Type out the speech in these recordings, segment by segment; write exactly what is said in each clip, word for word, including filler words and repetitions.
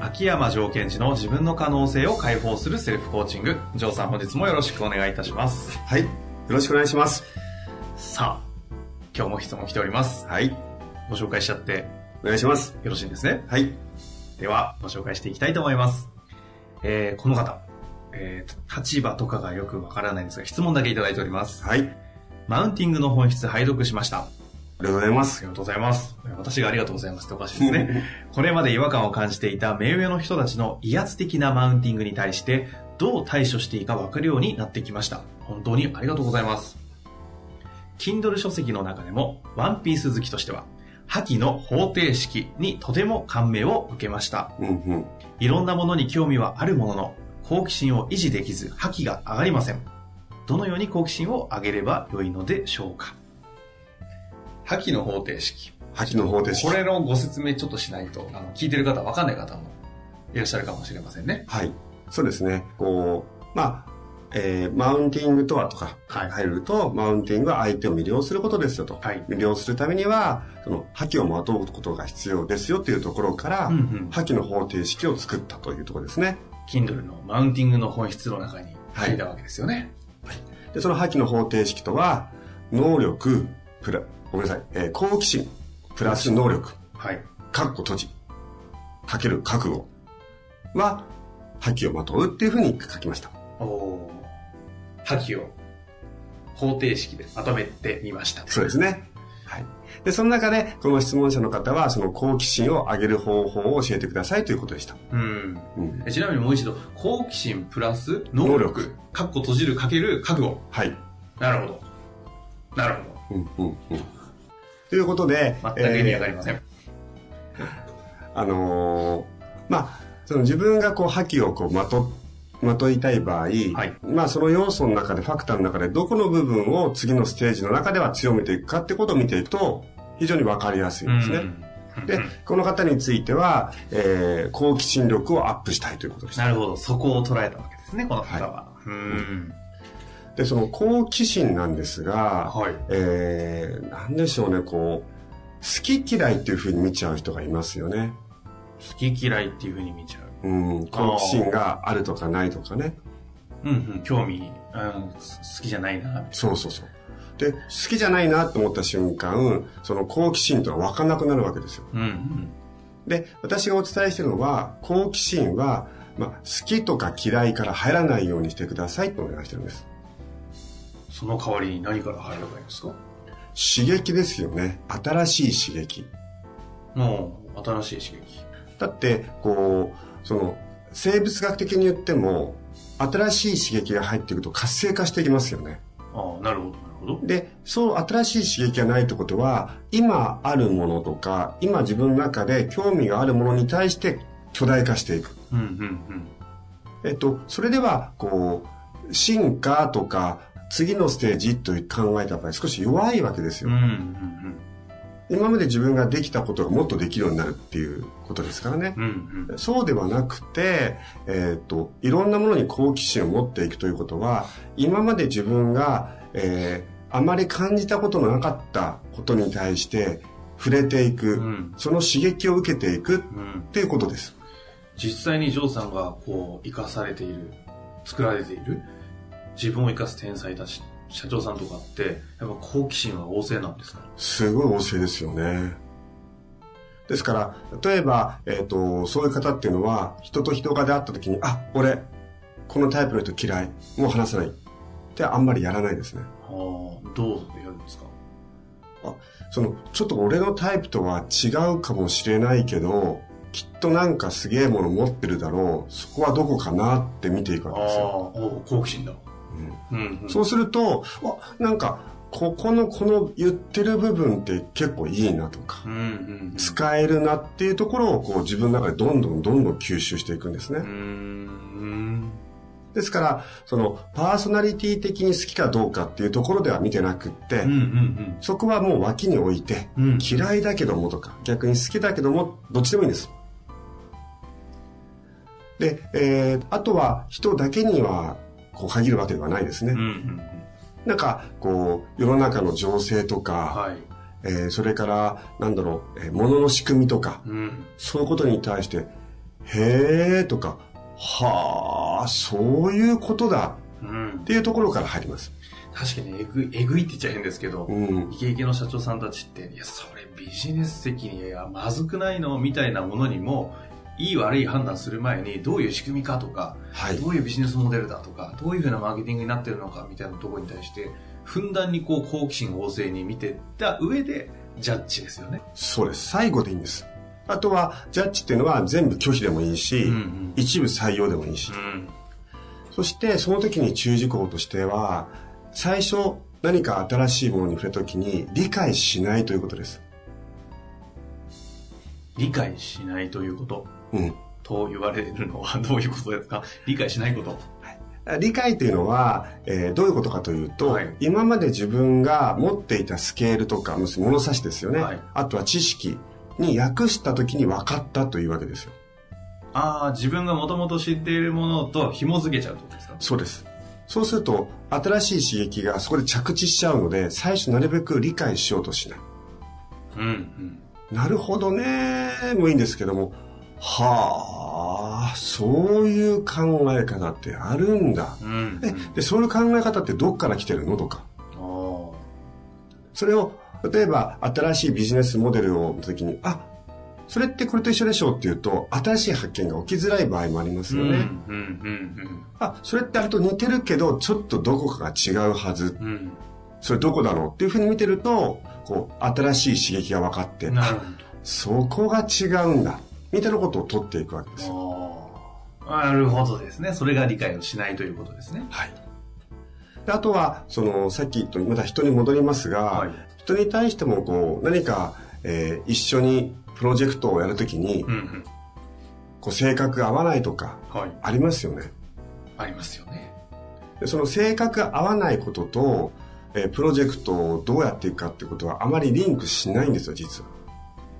秋山城賢治の自分の可能性を解放するセルフコーチング。城さん、本日もよろしくお願いいたします。はい、よろしくお願いします。さあ、今日も質問来ております。はい、ご紹介しちゃってお願いします。よろしいんですね。はい、ではご紹介していきたいと思います。えー、この方、えー、立場とかがよくわからないんですが、質問だけいただいております。はい、マウンティングの本質拝読しました。ありがとうございます。ありがとうございます。私がありがとうございますっておかしいですね。これまで違和感を感じていた目上の人たちの威圧的なマウンティングに対してどう対処していいか分かるようになってきました。本当にありがとうございます。Kindle 書籍の中でもワンピース好きとしては、破棄の方程式にとても感銘を受けました。うんうん、いろんなものに興味はあるものの、好奇心を維持できず覇気が上がりません。どのように好奇心を上げればよいのでしょうか。破棄の方程式。破棄の方程式。これのご説明ちょっとしないと、あの、聞いてる方、わかんない方もいらっしゃるかもしれませんね。はい。そうですね。こう、まあ、えー、マウンティングとはとか入ると、はい、マウンティングは相手を魅了することですよと。はい、魅了するためには、その、破棄をまとうことが必要ですよというところから、うんうん、破棄の方程式を作ったというところですね。Kindle のマウンティングの本質の中に入ったわけですよね。はい。はい、で、その破棄の方程式とは、能力、プラ、ごめんなさい、えー、好奇心、プラス能力、はい、かっこ閉じ、かける覚悟は、覇気をまとうっていうふうに書きました。おー、覇気を方程式でまとめてみました。そうですね。はい。で、その中で、この質問者の方は、その好奇心を上げる方法を教えてくださいということでした。うん。うん、ちなみにもう一度、好奇心プラス能力、かっこ閉じるかける覚悟。はい。なるほど。なるほど。うんうんうん、ということで、全く意味わかりません。えー、あのー、まあ、その自分がこう、覇気をこう、まと、まといたい場合、はい、まあ、その要素の中で、ファクターの中で、どこの部分を次のステージの中では強めていくかってことを見ていくと、非常にわかりやすいんですね。うん、で、この方については、えー、好奇心力をアップしたいということです。なるほど。そこを捉えたわけですね、この方は。はい、うん、で、その好奇心なんですが、はい、えー、なんでしょうね、こう、好き嫌いっていう風に見ちゃう人がいますよね。好き嫌いっていう風に見ちゃう。うん、好奇心があるとかないとかね。うんうん、興味、うん、好きじゃないな。そうそうそう。で、好きじゃないなと思った瞬間、その好奇心とは分かんなくなるわけですよ。うんうん、で、私がお伝えしているのは、好奇心は、まあ、好きとか嫌いから入らないようにしてくださいとお願いしてるんです。その代わりに何から入ればいいですか？刺激ですよね。新しい刺激。もう、新しい刺激。だって、こう、その、生物学的に言っても、新しい刺激が入っていくと活性化していきますよね。ああ、なるほど、なるほど。で、そう、新しい刺激がないってことは、今あるものとか、今自分の中で興味があるものに対して巨大化していく。うん、うん、うん。えっと、それでは、こう、進化とか、次のステージと考えた場合、少し弱いわけですよ、うんうんうん。今まで自分ができたことがもっとできるようになるっていうことですからね。うんうん、そうではなくて、えっと、いろんなものに好奇心を持っていくということは、今まで自分が、えー、あまり感じたことのなかったことに対して触れていく、うん、その刺激を受けていくっていうことです。うん、実際にジョーさんがこう生かされている、作られている、自分を生かす天才たち、社長さんとかって、やっぱ好奇心は旺盛なんですか？すごい旺盛ですよね。ですから、例えば、えっと、そういう方っていうのは、人と人が出会った時に、あ、俺、このタイプの人嫌い、もう話さないってあんまりやらないですね。ああ、どうやるんですか？あ、その、ちょっと俺のタイプとは違うかもしれないけど、きっとなんかすげえもの持ってるだろう、そこはどこかなって見ていくわけですよ。あお好奇心だ、うんうんうん、そうするとあなんかここのこの言ってる部分って結構いいなとか、うんうんうん、使えるなっていうところをこう自分の中でどんどんどんどん吸収していくんですね。うーんですからそのパーソナリティ的に好きかどうかっていうところでは見てなくって、うんうんうん、そこはもう脇に置いて、うん、嫌いだけどもとか逆に好きだけどもどっちでもいいんです。で、えー、あとは人だけにはこう限るわけではないですね、うんうん、なんかこう世の中の情勢とか、はいえー、それからなんだろう、えー、物の仕組みとか、うん、そういうことに対してへーとかはーそういうことだっていうところから入ります、うん、確かにえぐ、えぐいって言っちゃ変ですけど、うん、イケイケの社長さんたちっていやそれビジネス的にいやまずくないのみたいなものにもいい悪い判断する前にどういう仕組みかとか、はい、どういうビジネスモデルだとかどういうふうなマーケティングになってるのかみたいなところに対してふんだんにこう好奇心旺盛に見ていった上でジャッジですよね。そうです、最後でいいんです。あとはジャッジっていうのは全部拒否でもいいし、うんうん、一部採用でもいいし、うん、そしてその時に注意事項としては最初何か新しいものに触れた時に理解しないということです。理解しないということ、うん、と言われるのはどういうことですか？理解しないこと、はい、理解というのは、えー、どういうことかというと、はい、今まで自分が持っていたスケールとか物差しですよね、はい、あとは知識に訳した時に分かったというわけですよ。ああ、自分がもともと知っているものと紐づけちゃうということですか？そうです。そうすると新しい刺激がそこで着地しちゃうので最初なるべく理解しようとしない。うんうんなるほどねもいいんですけども、はあそういう考え方ってあるんだ、うんうん、えでそういう考え方ってどっから来てるのとか、あそれを例えば新しいビジネスモデルをの時にあそれってこれと一緒でしょうっていうと新しい発見が起きづらい場合もありますよね、うんうんうんうん、あそれってあれと似てるけどちょっとどこかが違うはず、うんそれどこだろうっていうふうに見てるとこう新しい刺激が分かってそこが違うんだみたいなことを取っていくわけですよ。なるほどですね。それが理解をしないということですね。はい。であとはそのさっき言ったまた人に戻りますが、はい、人に対してもこう何か、えー、一緒にプロジェクトをやるときに、うんうん、こう性格が合わないとか、はい、ありますよね。ありますよね。でその性格が合わないこととプロジェクトをどうやっていくかってことはあまりリンクしないんですよ実は。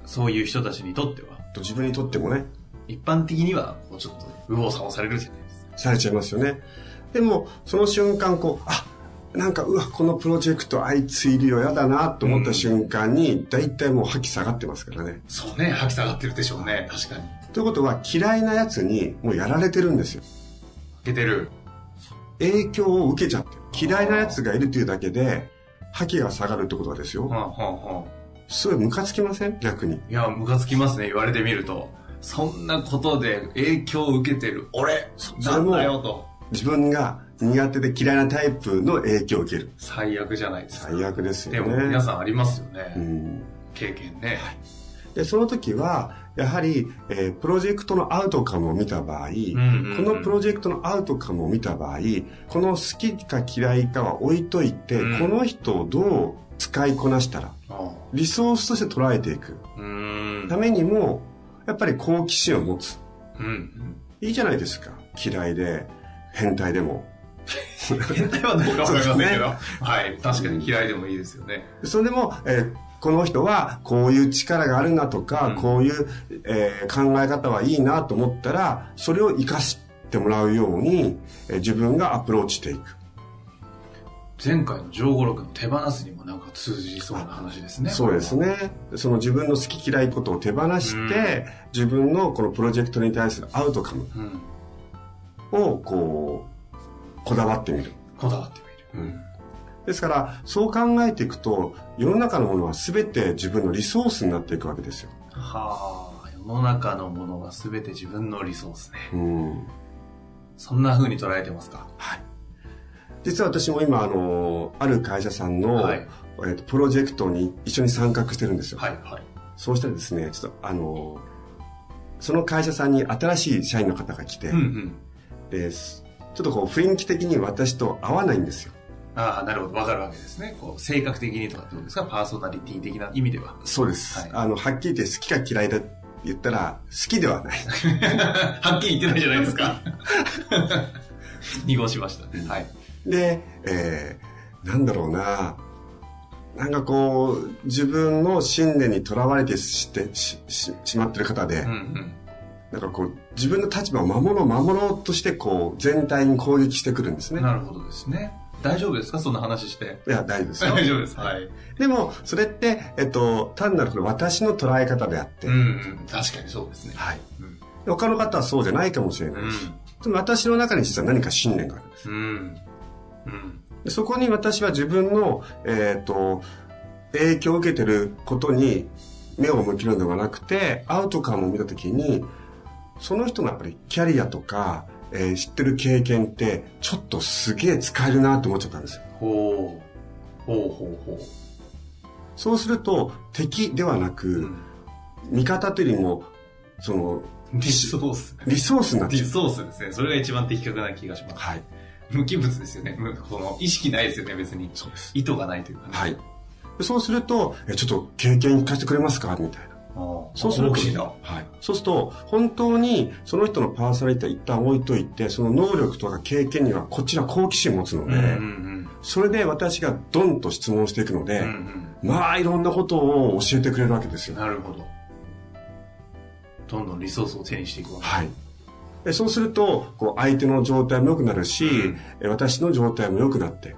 そういう人たちにとっては自分にとってもね一般的にはこうちょっと右往左往されるじゃないですか。されちゃいますよね。でもその瞬間こうあなんかうわこのプロジェクトあいついるよやだなと思った瞬間にだいたいもう吐き下がってますからね。そうね吐き下がってるでしょうね。確かに。ということは嫌いなやつにもうやられてるんですよ。受けてる影響を受けちゃってる嫌いなやつがいるというだけで覇気が下がるってことはですよ、はあはあ、すごいムカつきません？逆にいやムカつきますね。言われてみるとそんなことで影響を受けてる俺なんだよと自分が苦手で嫌いなタイプの影響を受ける最悪じゃないですか。最悪ですよね。でも皆さんありますよね、うん、経験ね、はい、でその時はやはり、えー、プロジェクトのアウトカムを見た場合、うんうんうん、このプロジェクトのアウトカムを見た場合この好きか嫌いかは置いといて、うん、この人をどう使いこなしたらリソースとして捉えていくためにもやっぱり好奇心を持つ、うんうん、いいじゃないですか。嫌いで変態でも変態はどうかわかりませんけど、ねはい、確かに嫌いでもいいですよね、うん、それでも、えーこの人はこういう力があるなとか、うん、こういう、えー、考え方はいいなと思ったらそれを活かしてもらうように、えー、自分がアプローチしていく。前回の上五六の手放すにもなんか通じそうな話ですね。そうですね。その自分の好き嫌いことを手放して、うん、自分のこのプロジェクトに対するアウトカムをこうこだわってみる。こだわってみる、うんですからそう考えていくと世の中のものは全て自分のリソースになっていくわけですよ。はあ、世の中のものが全て自分のリソースね、うん、そんな風に捉えてますか？はい。実は私も今あのある会社さんの、はいえー、とプロジェクトに一緒に参画してるんですよ、はいはい、そうしたらですねちょっとあのその会社さんに新しい社員の方が来て、うんうん、でちょっとこう雰囲気的に私と合わないんですよ。ああ、なるほど、分かるわけですね。こう性格的にとかってことですか、パーソナリティ的な意味では。そうです、はい、あのはっきり言って好きか嫌いだって言ったら好きではないはっきり言ってないじゃないですか濁しましたね、うん、はい、で、えー、なんだろうな、なんかこう自分の信念にとらわれて し, て し, し, しまってる方で、うんうん、なんかこう自分の立場を守ろう守ろうとしてこう全体に攻撃してくるんですね。なるほどですね。大丈夫ですか、そんな話して。いや、大丈夫ですよ。大丈夫です。はい。でも、それって、えっと、単なる私の捉え方であって。うん、うん、確かにそうですね。はい、うん。他の方はそうじゃないかもしれないし、うん、でも私の中に実は何か信念があるんです。うん。うん、でそこに私は自分の、えー、っと、影響を受けてることに目を向けるのではなくて、アウトカムを見たときに、その人のやっぱりキャリアとか、えー、知ってる経験ってちょっとすげえ使えるなって思っちゃったんですよ。ほうほうほうほう。そうすると敵ではなく、うん、味方というよりもそのリソースリソースになっちゃう。リソースですね。それが一番的確な気がします。はい。無機物ですよね。この意識ないですよね、別に。そうです、意図がないというか、ね、はい。そうするとえちょっと経験貸してくれますかみたいな。あ、そうすると、はい、そうすると本当にその人のパーソナリティは一旦置いといて、その能力とか経験にはこちら好奇心を持つので、うんうんうん、それで私がドンと質問していくので、うんうん、まあいろんなことを教えてくれるわけですよ。なるほど。どんどんリソースを手にしていくわけ。はい。でそうするとこう相手の状態も良くなるし、うん、私の状態も良くなって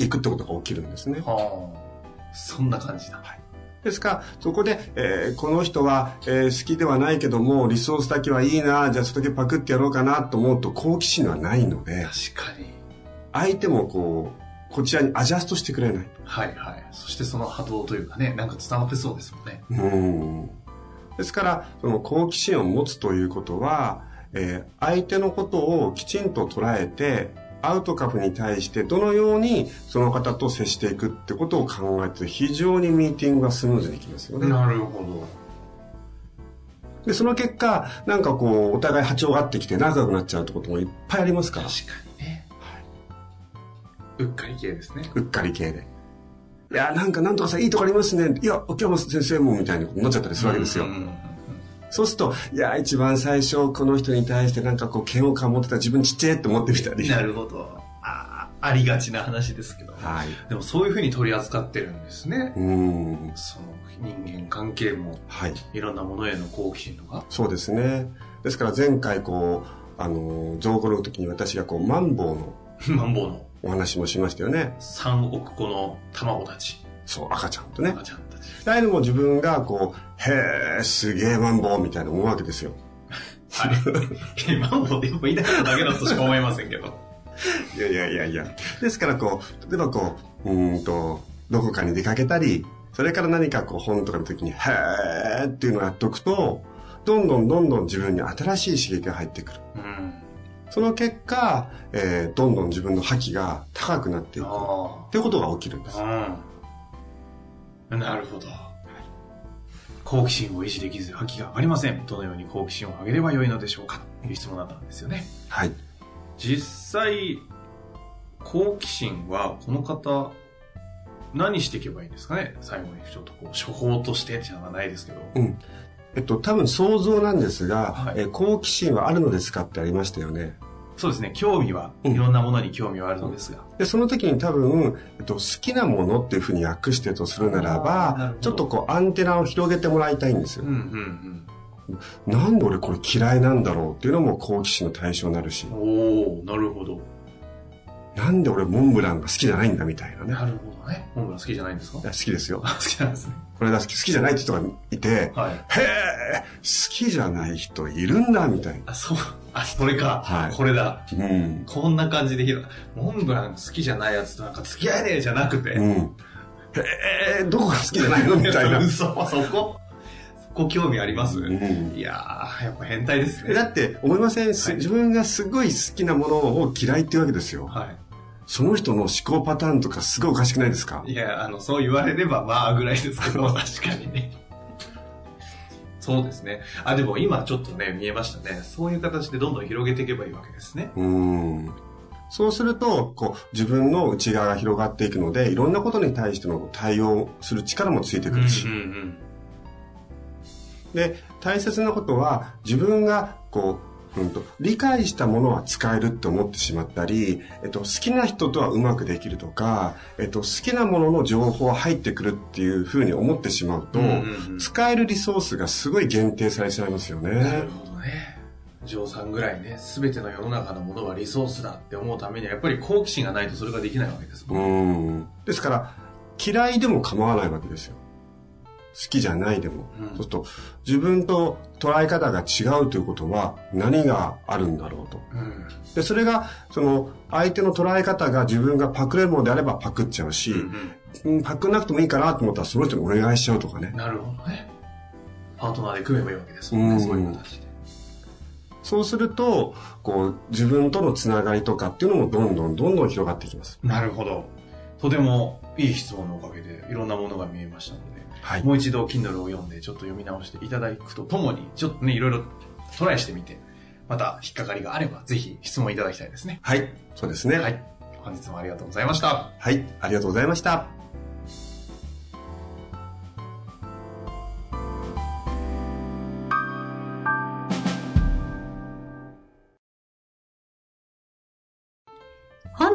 いくってことが起きるんですね。うん、はあ、そんな感じだ。はい。ですからそこで、えー、この人は、えー、好きではないけどもリソースだけはいいな、じゃあそれだけパクってやろうかなと思うと好奇心はないので、確かに相手もこうこちらにアジャストしてくれない。はいはい。そしてその波動というかね、なんか伝わってそうですもんね。うん。ですからその好奇心を持つということは、えー、相手のことをきちんと捉えてアウトカムに対してどのようにその方と接していくってことを考えて、非常にミーティングがスムーズにいきますよね。なるほど。でその結果なんかこうお互い波長が合ってきて仲良くなっちゃうってこともいっぱいありますから。確かにね、はい、うっかり系ですね。うっかり系で、いやなんかなんとかさいいとこありますね、いや今日も先生もみたいになっちゃったりするわけですよ。うんうんうんうん。そうすると、いや、一番最初、この人に対してなんかこう、嫌悪感持ってた自分ちっちゃいって思ってみたり。なるほど。ああ、ありがちな話ですけど。はい。でもそういうふうに取り扱ってるんですね。うん。その人間関係も、はい。いろんなものへの好奇心とか。そうですね。ですから前回こう、あの、上皇の時に私がこう、マンボウの。マンボウの。お話もしましたよね。さんおく個の卵たち。そう、赤ちゃんとね。赤ちゃんたち。ああいうのも自分がこう、へえすげえマンボウみたいな思うわけですよ。はい。マンボウって言えばいいだけだとしか思いませんけど。いやいやいやいや。ですからこう例えばこううんとどこかに出かけたり、それから何かこう本とかの時にへえっていうのをやっとくと、どんどんどんどん自分に新しい刺激が入ってくる。うん、その結果、えー、どんどん自分の覇気が高くなっていくっていうことが起きるんです。うん、なるほど。好奇心を維持できず覇気が上がりません。どのように好奇心を上げればよいのでしょうかという質問だったんですよね。はい。実際好奇心はこの方何していけばいいんですかね。最後にちょっとこう処方としてじゃないですけど。うん。えっと多分想像なんですが、はい、え好奇心はあるのですかってありましたよね。そうですね。興味はいろんなものに興味はあるのですが、うん、でその時に多分、えっと、好きなものっていうふうに訳してるとするならば、ちょっとこうアンテナを広げてもらいたいんですよ、うんうんうん、なんで俺これ嫌いなんだろうっていうのも好奇心の対象になるし、おー、なるほど。なんで俺モンブランが好きじゃないんだみたいなね。なるほどね。モンブラン好きじゃないんですか。いや好きですよ。好きなんですね。これだ好き、好きじゃないって人がいて、はい、へえ好きじゃない人いるんだみたいな。あ、そう。あ、それか、はい、これだ、うん、こんな感じでモンブラン好きじゃないやつとなんか付き合えねえじゃなくて、うん、えー、どこが好きじゃないのみたいな。嘘、そこご興味あります、うん、いやーやっぱ変態ですね。だって思いません、はい、自分がすごい好きなものを嫌いっていうわけですよ、はい、その人の思考パターンとかすごいおかしくないですか。いやあのそう言われればまあぐらいですけど確かにねそうですね。あ、でも今ちょっとね、見えましたね。そういう形でどんどん広げていけばいいわけですね。うん。そうすると、こう、自分の内側が広がっていくので、いろんなことに対しての対応する力もついてくるし。うんうんうん、で、大切なことは、自分が、こう、うんと、理解したものは使えるって思ってしまったり、えっと、好きな人とはうまくできるとか、えっと、好きなものの情報は入ってくるっていうふうに思ってしまうと、うんうんうん、使えるリソースがすごい限定されちゃいますよね。なるほどね。ジョーさんぐらいね、すべての世の中のものはリソースだって思うためにはやっぱり好奇心がないとそれができないわけですもん。うん。ですから嫌いでも構わないわけですよ。好きじゃないでも、うん、そうすると自分と捉え方が違うということは何があるんだろうと、うん、でそれがその相手の捉え方が自分がパクれるものであればパクっちゃうし、うんうん、パクんなくてもいいかなと思ったらその人にお願いしちゃうとかね。なるほどね。パートナーで組めばいいわけですもんね。そういう形でそうするとこう自分とのつながりとかっていうのもどんどんどんどん広がっていきます。なるほど。とてもいい質問のおかげでいろんなものが見えましたので、はい、もう一度 Kindle を読んでちょっと読み直していただくとともにちょっとねいろいろトライしてみてまた引っかかりがあればぜひ質問いただきたいですね。はい、そうですね。はい、本日もありがとうございました。はい、ありがとうございました。本